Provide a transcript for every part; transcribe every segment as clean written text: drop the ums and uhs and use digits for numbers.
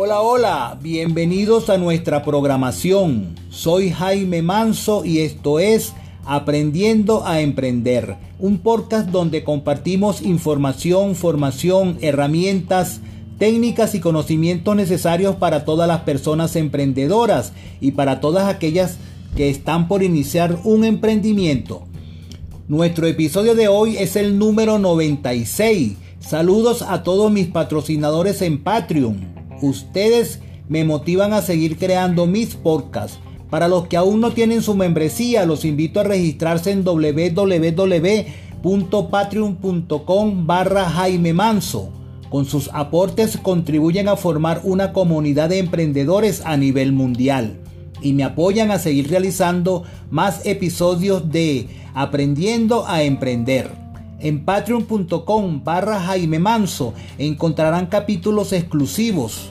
Hola, hola, bienvenidos a nuestra programación. Soy Jaime Manso y esto es Aprendiendo a Emprender, un podcast donde compartimos información, formación, herramientas, técnicas y conocimientos necesarios para todas las personas emprendedoras y para todas aquellas que están por iniciar un emprendimiento. Nuestro episodio de hoy es el número 96. Saludos a todos mis patrocinadores en Patreon. Ustedes me motivan a seguir creando mis podcasts. Para los que aún no tienen su membresía, los invito a registrarse en www.patreon.com/Jaime Manso. Con sus aportes contribuyen a formar una comunidad de emprendedores a nivel mundial y me apoyan a seguir realizando más episodios de Aprendiendo a Emprender. En patreon.com/Jaime Manso encontrarán capítulos exclusivos,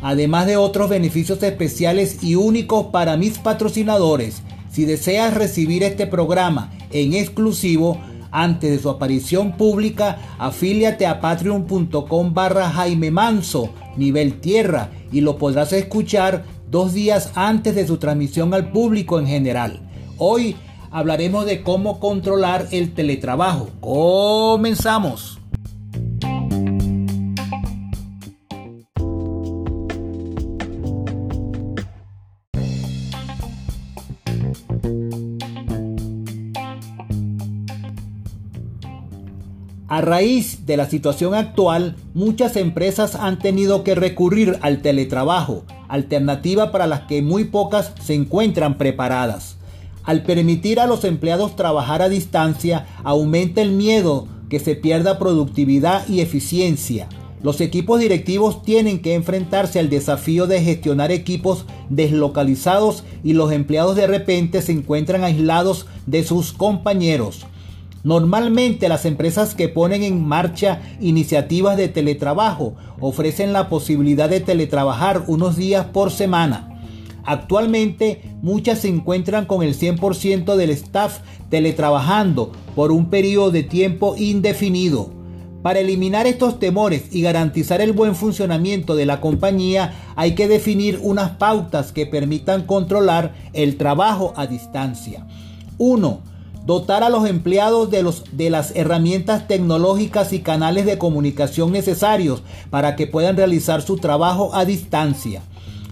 además de otros beneficios especiales y únicos para mis patrocinadores. Si deseas recibir este programa en exclusivo antes de su aparición pública, afíliate a patreon.com/Jaime Manso nivel tierra y lo podrás escuchar 2 días antes de su transmisión al público en general. Hoy hablaremos de cómo controlar el teletrabajo. ¡Comenzamos! A raíz de la situación actual, muchas empresas han tenido que recurrir al teletrabajo, alternativa para las que muy pocas se encuentran preparadas. Al permitir a los empleados trabajar a distancia, aumenta el miedo que se pierda productividad y eficiencia. Los equipos directivos tienen que enfrentarse al desafío de gestionar equipos deslocalizados y los empleados de repente se encuentran aislados de sus compañeros. Normalmente las empresas que ponen en marcha iniciativas de teletrabajo ofrecen la posibilidad de teletrabajar unos días por semana. Actualmente, muchas se encuentran con el 100% del staff teletrabajando por un periodo de tiempo indefinido. Para eliminar estos temores y garantizar el buen funcionamiento de la compañía, hay que definir unas pautas que permitan controlar el trabajo a distancia. 1. Dotar a los empleados de las herramientas tecnológicas y canales de comunicación necesarios para que puedan realizar su trabajo a distancia.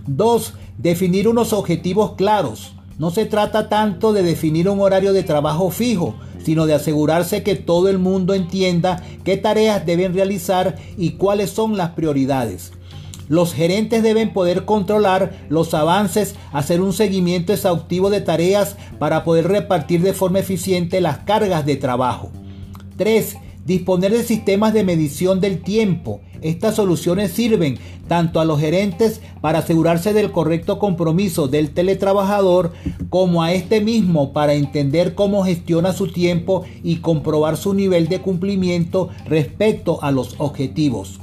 2. Definir unos objetivos claros. No se trata tanto de definir un horario de trabajo fijo, sino de asegurarse que todo el mundo entienda qué tareas deben realizar y cuáles son las prioridades. Los gerentes deben poder controlar los avances, hacer un seguimiento exhaustivo de tareas para poder repartir de forma eficiente las cargas de trabajo. 3. Disponer de sistemas de medición del tiempo. Estas soluciones sirven tanto a los gerentes para asegurarse del correcto compromiso del teletrabajador como a este mismo para entender cómo gestiona su tiempo y comprobar su nivel de cumplimiento respecto a los objetivos.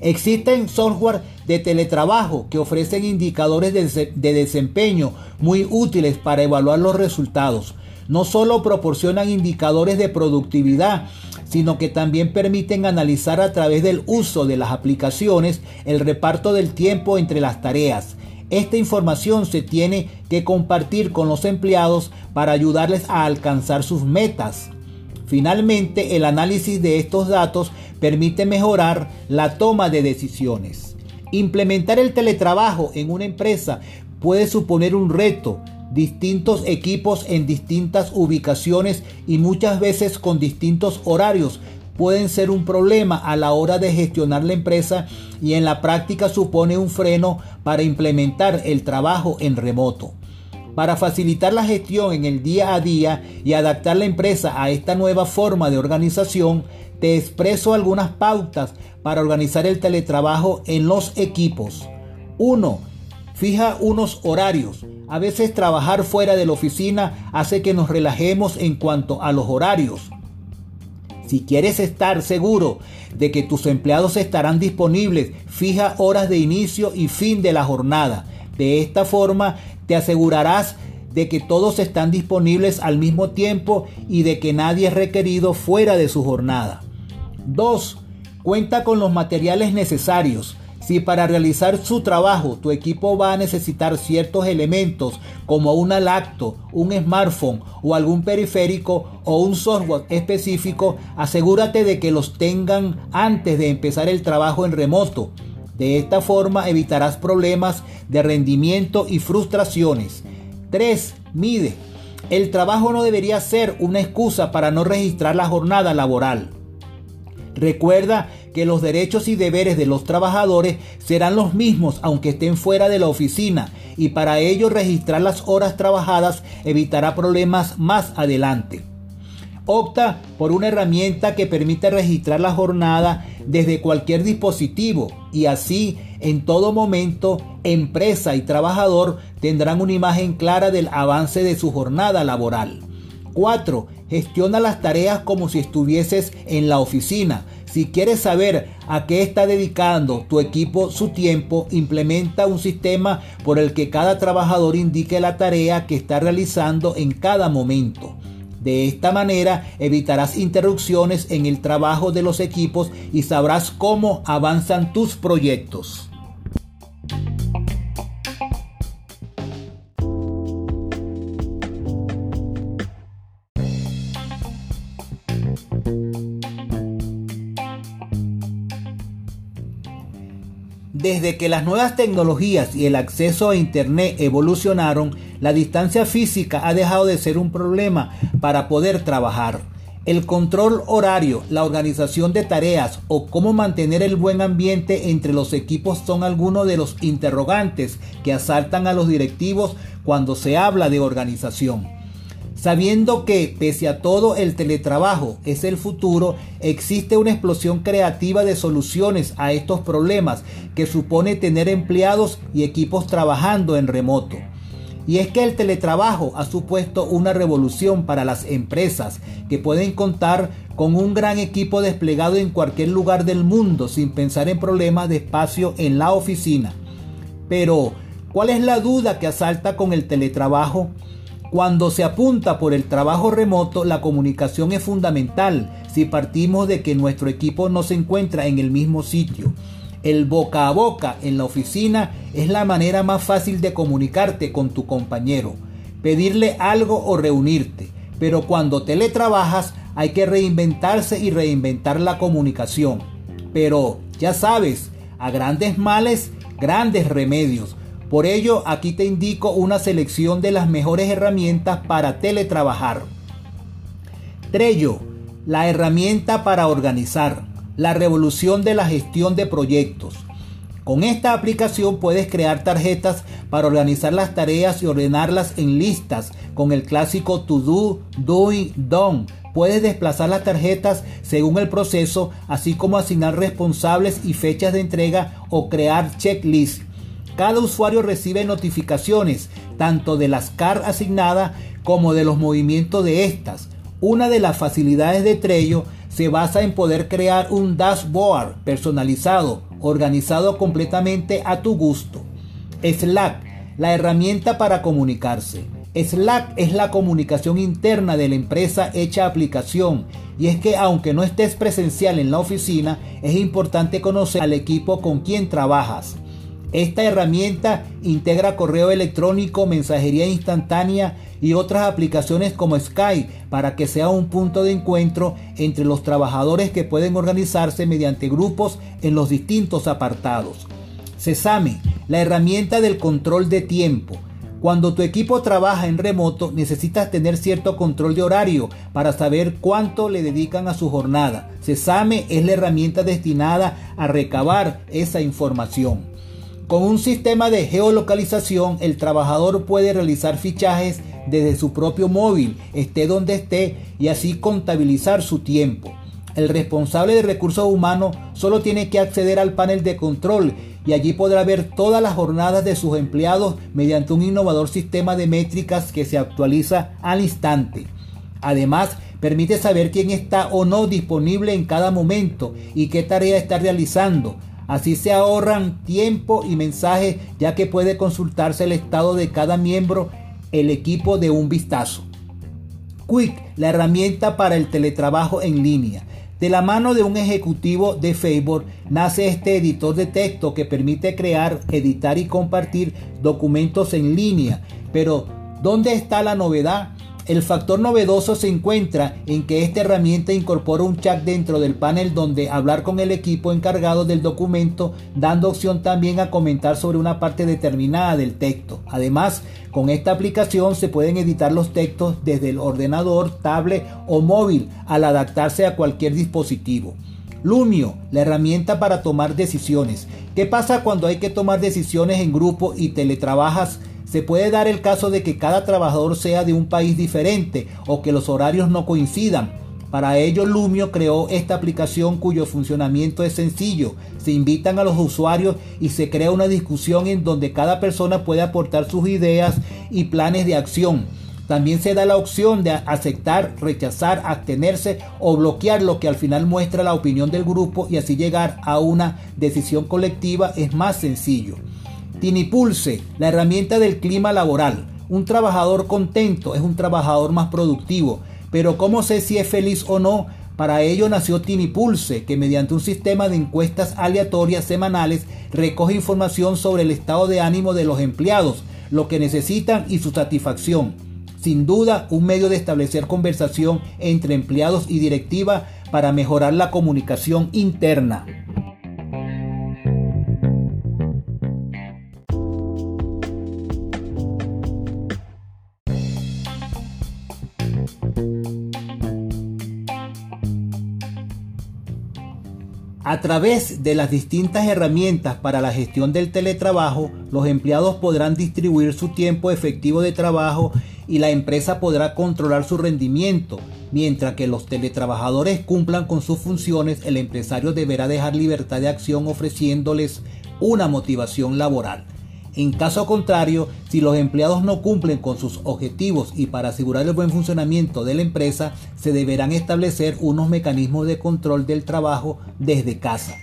Existen software de teletrabajo que ofrecen indicadores de desempeño muy útiles para evaluar los resultados. No solo proporcionan indicadores de productividad, sino que también permiten analizar a través del uso de las aplicaciones el reparto del tiempo entre las tareas. Esta información se tiene que compartir con los empleados para ayudarles a alcanzar sus metas. Finalmente, el análisis de estos datos permite mejorar la toma de decisiones. Implementar el teletrabajo en una empresa puede suponer un reto. Distintos equipos en distintas ubicaciones y muchas veces con distintos horarios pueden ser un problema a la hora de gestionar la empresa y en la práctica supone un freno para implementar el trabajo en remoto. Para facilitar la gestión en el día a día y adaptar la empresa a esta nueva forma de organización, te expreso algunas pautas para organizar el teletrabajo en los equipos. 1. Fija unos horarios. A veces trabajar fuera de la oficina hace que nos relajemos en cuanto a los horarios. Si quieres estar seguro de que tus empleados estarán disponibles, fija horas de inicio y fin de la jornada. De esta forma te asegurarás de que todos están disponibles al mismo tiempo y de que nadie es requerido fuera de su jornada. 2. Cuenta con los materiales necesarios. Si para realizar su trabajo tu equipo va a necesitar ciertos elementos como una laptop, un smartphone o algún periférico o un software específico, asegúrate de que los tengan antes de empezar el trabajo en remoto. De esta forma evitarás problemas de rendimiento y frustraciones. 3. Mide. El trabajo no debería ser una excusa para no registrar la jornada laboral. Recuerda que los derechos y deberes de los trabajadores serán los mismos aunque estén fuera de la oficina, y para ello registrar las horas trabajadas evitará problemas más adelante. Opta por una herramienta que permite registrar la jornada desde cualquier dispositivo y así en todo momento empresa y trabajador tendrán una imagen clara del avance de su jornada laboral. 4. Gestiona las tareas como si estuvieses en la oficina. Si quieres saber a qué está dedicando tu equipo su tiempo, implementa un sistema por el que cada trabajador indique la tarea que está realizando en cada momento. De esta manera evitarás interrupciones en el trabajo de los equipos y sabrás cómo avanzan tus proyectos. Desde que las nuevas tecnologías y el acceso a Internet evolucionaron, la distancia física ha dejado de ser un problema para poder trabajar. El control horario, la organización de tareas o cómo mantener el buen ambiente entre los equipos son algunos de los interrogantes que asaltan a los directivos cuando se habla de organización. Sabiendo que, pese a todo, el teletrabajo es el futuro, existe una explosión creativa de soluciones a estos problemas que supone tener empleados y equipos trabajando en remoto. Y es que el teletrabajo ha supuesto una revolución para las empresas que pueden contar con un gran equipo desplegado en cualquier lugar del mundo sin pensar en problemas de espacio en la oficina. Pero, ¿cuál es la duda que asalta con el teletrabajo? Cuando se apunta por el trabajo remoto, la comunicación es fundamental si partimos de que nuestro equipo no se encuentra en el mismo sitio. El boca a boca en la oficina es la manera más fácil de comunicarte con tu compañero, pedirle algo o reunirte. Pero cuando teletrabajas hay que reinventarse y reinventar la comunicación. Pero ya sabes, a grandes males, grandes remedios. Por ello, aquí te indico una selección de las mejores herramientas para teletrabajar. Trello, la herramienta para organizar. La revolución de la gestión de proyectos. Con esta aplicación puedes crear tarjetas para organizar las tareas y ordenarlas en listas con el clásico to do, doing, done. Puedes desplazar las tarjetas según el proceso, así como asignar responsables y fechas de entrega o crear checklists. Cada usuario recibe notificaciones tanto de las cargas asignadas como de los movimientos de estas. Una de las facilidades de Trello se basa en poder crear un dashboard personalizado, organizado completamente a tu gusto. Slack, la herramienta para comunicarse. Slack es la comunicación interna de la empresa hecha aplicación, y es que aunque no estés presencial en la oficina, es importante conocer al equipo con quien trabajas. Esta herramienta integra correo electrónico, mensajería instantánea y otras aplicaciones como Skype para que sea un punto de encuentro entre los trabajadores que pueden organizarse mediante grupos en los distintos apartados. Sesame, la herramienta del control de tiempo. Cuando tu equipo trabaja en remoto, necesitas tener cierto control de horario para saber cuánto le dedican a su jornada. Sesame es la herramienta destinada a recabar esa información. Con un sistema de geolocalización, el trabajador puede realizar fichajes desde su propio móvil, esté donde esté, y así contabilizar su tiempo. El responsable de recursos humanos solo tiene que acceder al panel de control y allí podrá ver todas las jornadas de sus empleados mediante un innovador sistema de métricas que se actualiza al instante. Además, permite saber quién está o no disponible en cada momento y qué tarea está realizando. Así se ahorran tiempo y mensajes, ya que puede consultarse el estado de cada miembro el equipo de un vistazo. Quick, la herramienta para el teletrabajo en línea. De la mano de un ejecutivo de Facebook nace este editor de texto que permite crear, editar y compartir documentos en línea. Pero, ¿dónde está la novedad? El factor novedoso se encuentra en que esta herramienta incorpora un chat dentro del panel donde hablar con el equipo encargado del documento, dando opción también a comentar sobre una parte determinada del texto. Además, con esta aplicación se pueden editar los textos desde el ordenador, tablet o móvil al adaptarse a cualquier dispositivo. Lumio, la herramienta para tomar decisiones. ¿Qué pasa cuando hay que tomar decisiones en grupo y teletrabajas? Se puede dar el caso de que cada trabajador sea de un país diferente o que los horarios no coincidan. Para ello, Lumio creó esta aplicación cuyo funcionamiento es sencillo. Se invitan a los usuarios y se crea una discusión en donde cada persona puede aportar sus ideas y planes de acción. También se da la opción de aceptar, rechazar, abstenerse o bloquear, lo que al final muestra la opinión del grupo y así llegar a una decisión colectiva es más sencillo. Tinipulse, la herramienta del clima laboral. Un trabajador contento es un trabajador más productivo. Pero ¿cómo sé si es feliz o no? Para ello nació Tinipulse, que mediante un sistema de encuestas aleatorias semanales recoge información sobre el estado de ánimo de los empleados, lo que necesitan y su satisfacción. Sin duda, un medio de establecer conversación entre empleados y directiva para mejorar la comunicación interna. A través de las distintas herramientas para la gestión del teletrabajo, los empleados podrán distribuir su tiempo efectivo de trabajo y la empresa podrá controlar su rendimiento. Mientras que los teletrabajadores cumplan con sus funciones, el empresario deberá dejar libertad de acción ofreciéndoles una motivación laboral. En caso contrario, si los empleados no cumplen con sus objetivos y para asegurar el buen funcionamiento de la empresa, se deberán establecer unos mecanismos de control del trabajo desde casa.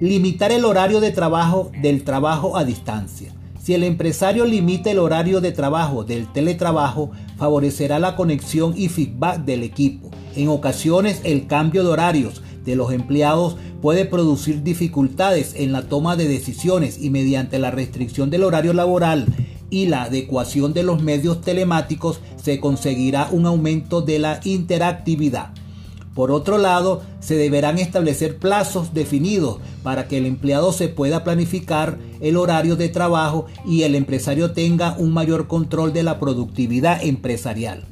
Limitar el horario de trabajo del trabajo a distancia. Si el empresario limita el horario de trabajo del teletrabajo, favorecerá la conexión y feedback del equipo. En ocasiones, el cambio de horarios de los empleados puede producir dificultades en la toma de decisiones y mediante la restricción del horario laboral y la adecuación de los medios telemáticos se conseguirá un aumento de la interactividad. Por otro lado, se deberán establecer plazos definidos para que el empleado se pueda planificar el horario de trabajo y el empresario tenga un mayor control de la productividad empresarial.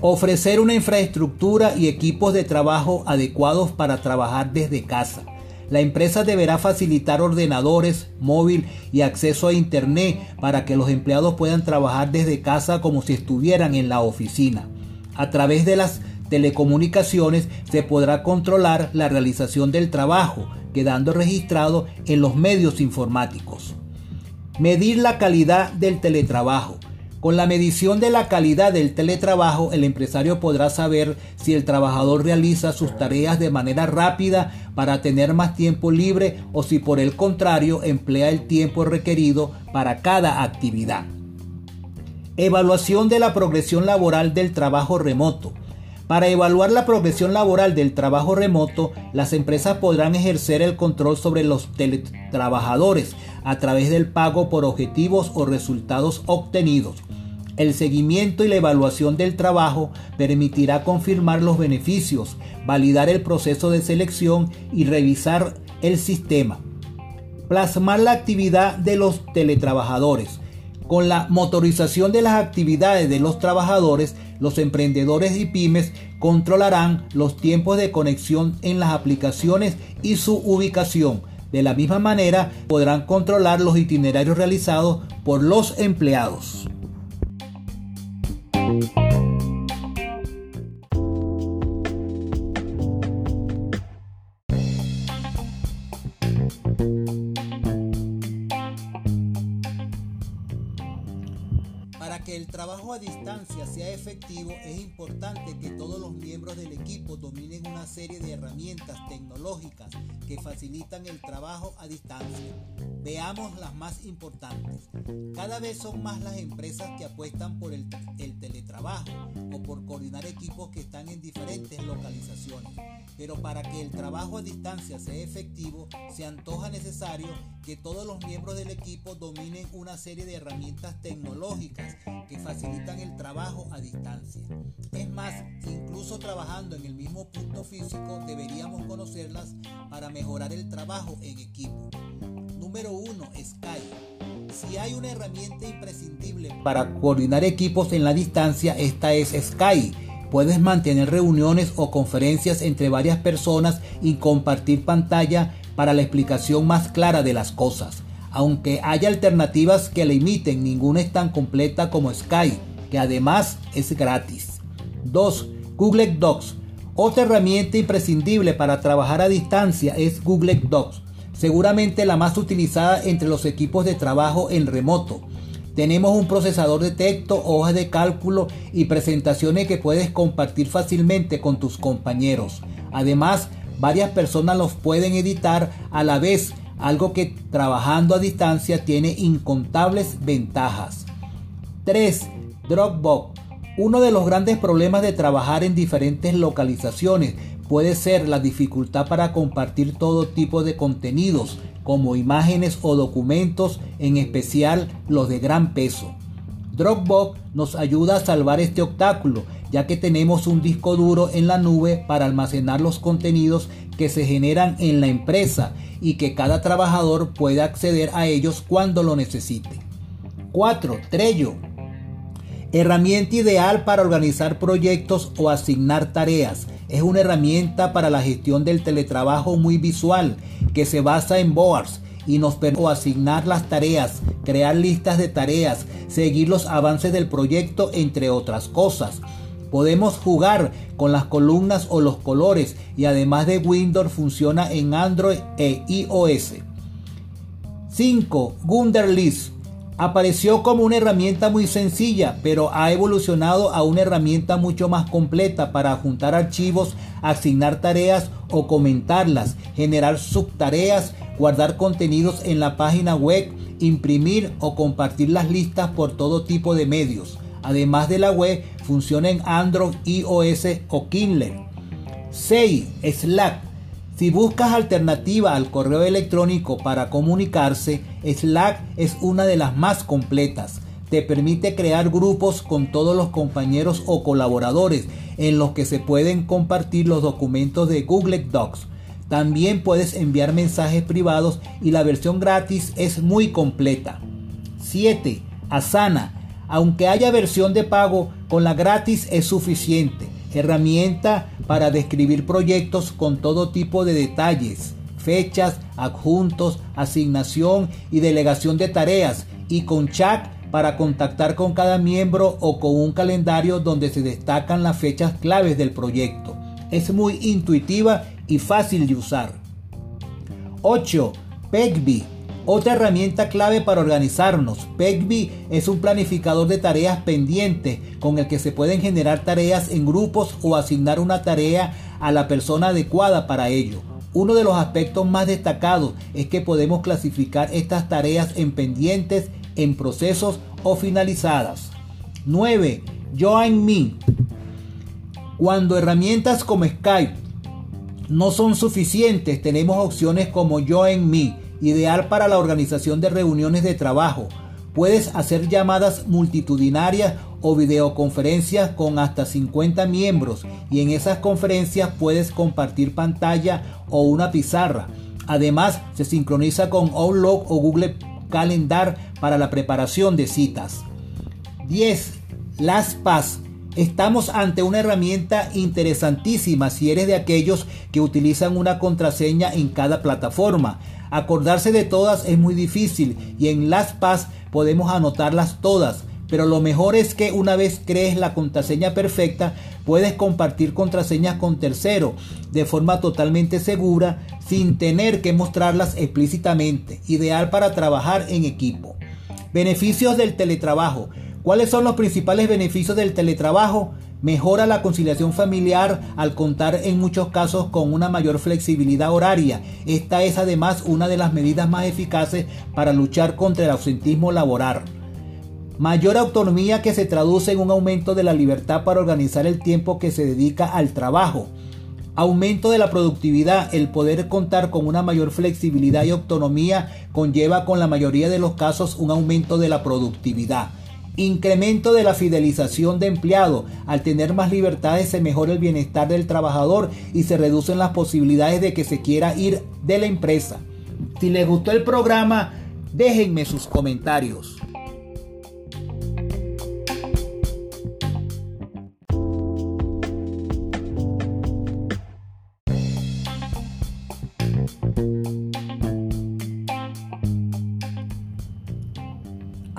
Ofrecer una infraestructura y equipos de trabajo adecuados para trabajar desde casa. La empresa deberá facilitar ordenadores, móvil y acceso a internet para que los empleados puedan trabajar desde casa como si estuvieran en la oficina. A través de las telecomunicaciones se podrá controlar la realización del trabajo, quedando registrado en los medios informáticos. Medir la calidad del teletrabajo. Con la medición de la calidad del teletrabajo, el empresario podrá saber si el trabajador realiza sus tareas de manera rápida para tener más tiempo libre o si por el contrario emplea el tiempo requerido para cada actividad. Evaluación de la progresión laboral del trabajo remoto. Para evaluar la progresión laboral del trabajo remoto, las empresas podrán ejercer el control sobre los teletrabajadores a través del pago por objetivos o resultados obtenidos. El seguimiento y la evaluación del trabajo permitirá confirmar los beneficios, validar el proceso de selección y revisar el sistema. Plasmar la actividad de los teletrabajadores. Con la motorización de las actividades de los trabajadores, los emprendedores y pymes controlarán los tiempos de conexión en las aplicaciones y su ubicación. De la misma manera, podrán controlar los itinerarios realizados por los empleados. A distancia sea efectivo, es importante que todos los miembros del equipo dominen una serie de herramientas tecnológicas que facilitan el trabajo a distancia. Veamos las más importantes. Cada vez son más las empresas que apuestan por el teletrabajo o por coordinar equipos que están en diferentes localizaciones. Pero para que el trabajo a distancia sea efectivo, se antoja necesario que todos los miembros del equipo dominen una serie de herramientas tecnológicas que facilitan el trabajo a distancia. Es más, incluso trabajando en el mismo punto físico, deberíamos conocerlas para mejorar el trabajo en equipo. Número 1, Skype. Si hay una herramienta imprescindible para coordinar equipos en la distancia, esta es Skype. Puedes mantener reuniones o conferencias entre varias personas y compartir pantalla para la explicación más clara de las cosas. Aunque haya alternativas que la imiten, ninguna es tan completa como Skype, que además es gratis. 2. Google Docs. Otra herramienta imprescindible para trabajar a distancia es Google Docs. Seguramente la más utilizada entre los equipos de trabajo en remoto. Tenemos un procesador de texto, hojas de cálculo y presentaciones que puedes compartir fácilmente con tus compañeros. Además, varias personas los pueden editar a la vez, algo que trabajando a distancia tiene incontables ventajas. 3. Dropbox. Uno de los grandes problemas de trabajar en diferentes localizaciones puede ser la dificultad para compartir todo tipo de contenidos, como imágenes o documentos, en especial los de gran peso. Dropbox nos ayuda a salvar este obstáculo, ya que tenemos un disco duro en la nube para almacenar los contenidos que se generan en la empresa y que cada trabajador pueda acceder a ellos cuando lo necesite. 4. Trello. Herramienta ideal para organizar proyectos o asignar tareas. Es una herramienta para la gestión del teletrabajo muy visual que se basa en boards y nos permite asignar las tareas, crear listas de tareas, seguir los avances del proyecto, entre otras cosas. Podemos jugar con las columnas o los colores y además de Windows funciona en Android e iOS. 5. Wunderlist. Apareció como una herramienta muy sencilla, pero ha evolucionado a una herramienta mucho más completa para juntar archivos, asignar tareas o comentarlas, generar subtareas, guardar contenidos en la página web, imprimir o compartir las listas por todo tipo de medios. Además de la web, funciona en Android, iOS o Kindle. 6. Slack. Si buscas alternativa al correo electrónico para comunicarse, Slack es una de las más completas. Te permite crear grupos con todos los compañeros o colaboradores en los que se pueden compartir los documentos de Google Docs. También puedes enviar mensajes privados y la versión gratis es muy completa. 7. Asana. Aunque haya versión de pago, con la gratis es suficiente. Herramienta para describir proyectos con todo tipo de detalles, fechas, adjuntos, asignación y delegación de tareas, y con chat para contactar con cada miembro o con un calendario donde se destacan las fechas claves del proyecto. Es muy intuitiva y fácil de usar. 8. Pegby. Otra herramienta clave para organizarnos. Pegby es un planificador de tareas pendientes con el que se pueden generar tareas en grupos o asignar una tarea a la persona adecuada para ello. Uno de los aspectos más destacados es que podemos clasificar estas tareas en pendientes, en procesos o finalizadas. 9. Join Me. Cuando herramientas como Skype no son suficientes, tenemos opciones como Join Me. Ideal para la organización de reuniones de trabajo. Puedes hacer llamadas multitudinarias o videoconferencias con hasta 50 miembros y en esas conferencias puedes compartir pantalla o una pizarra. Además, se sincroniza con Outlook o Google Calendar para la preparación de citas. 10. LastPass. Estamos ante una herramienta interesantísima si eres de aquellos que utilizan una contraseña en cada plataforma. Acordarse de todas es muy difícil y en LastPass podemos anotarlas todas, pero lo mejor es que una vez crees la contraseña perfecta, puedes compartir contraseñas con terceros de forma totalmente segura sin tener que mostrarlas explícitamente. Ideal para trabajar en equipo. Beneficios del teletrabajo. ¿Cuáles son los principales beneficios del teletrabajo? Mejora la conciliación familiar al contar en muchos casos con una mayor flexibilidad horaria. Esta es además una de las medidas más eficaces para luchar contra el ausentismo laboral. Mayor autonomía que se traduce en un aumento de la libertad para organizar el tiempo que se dedica al trabajo. Aumento de la productividad. El poder contar con una mayor flexibilidad y autonomía conlleva con la mayoría de los casos un aumento de la productividad. Incremento de la fidelización de empleados. Al tener más libertades se mejora el bienestar del trabajador y se reducen las posibilidades de que se quiera ir de la empresa. Si les gustó el programa, déjenme sus comentarios.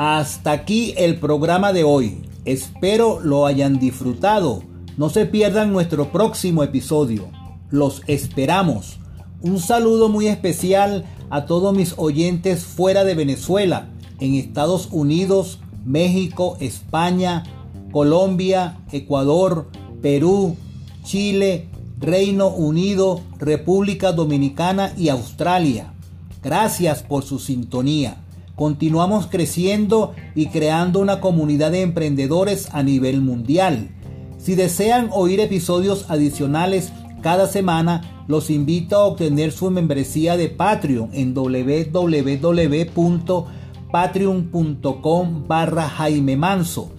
Hasta aquí el programa de hoy. Espero lo hayan disfrutado. No se pierdan nuestro próximo episodio. Los esperamos. Un saludo muy especial a todos mis oyentes fuera de Venezuela, en Estados Unidos, México, España, Colombia, Ecuador, Perú, Chile, Reino Unido, República Dominicana y Australia. Gracias por su sintonía. Continuamos creciendo y creando una comunidad de emprendedores a nivel mundial. Si desean oír episodios adicionales cada semana, los invito a obtener su membresía de Patreon en www.patreon.com/Jaime Manso.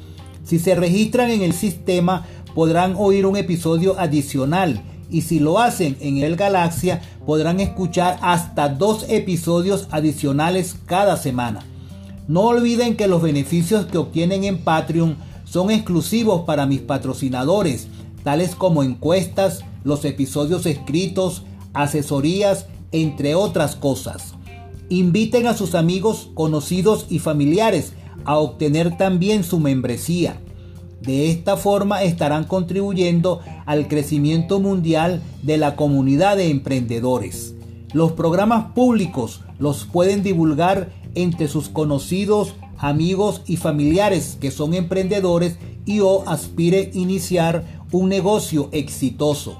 Si se registran en el sistema, podrán oír un episodio adicional. Y si lo hacen en el Galaxia, podrán escuchar hasta 2 episodios adicionales cada semana. No olviden que los beneficios que obtienen en Patreon son exclusivos para mis patrocinadores, tales como encuestas, los episodios escritos, asesorías, entre otras cosas. Inviten a sus amigos, conocidos y familiares a obtener también su membresía. De esta forma estarán contribuyendo al crecimiento mundial de la comunidad de emprendedores. Los programas públicos los pueden divulgar entre sus conocidos, amigos y familiares que son emprendedores y o aspiren a iniciar un negocio exitoso.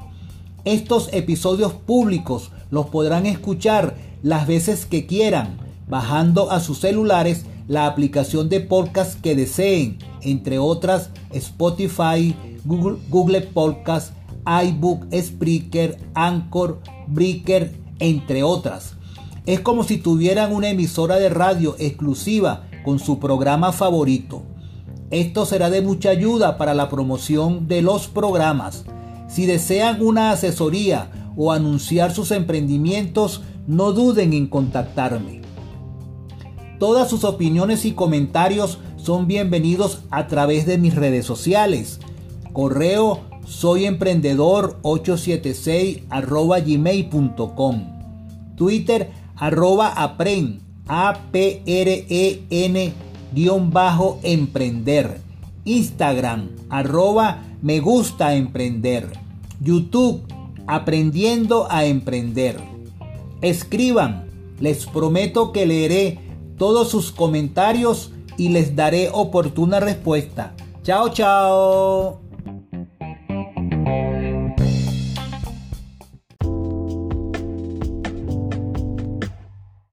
Estos episodios públicos los podrán escuchar las veces que quieran, bajando a sus celulares la aplicación de podcast que deseen, entre otras Spotify, Google Podcast, iBook, Spreaker, Anchor, Breaker, entre otras. Es como si tuvieran una emisora de radio exclusiva con su programa favorito. Esto será de mucha ayuda para la promoción de los programas. Si desean una asesoría o anunciar sus emprendimientos, no duden en contactarme. Todas sus opiniones y comentarios son bienvenidos a través de mis redes sociales. Correo soyemprendedor876@gmail.com. Twitter @apren_emprender. Instagram @megustaemprender. YouTube Aprendiendo a Emprender. Escriban, les prometo que leeré todos sus comentarios y les daré oportuna respuesta. ¡Chao, chao!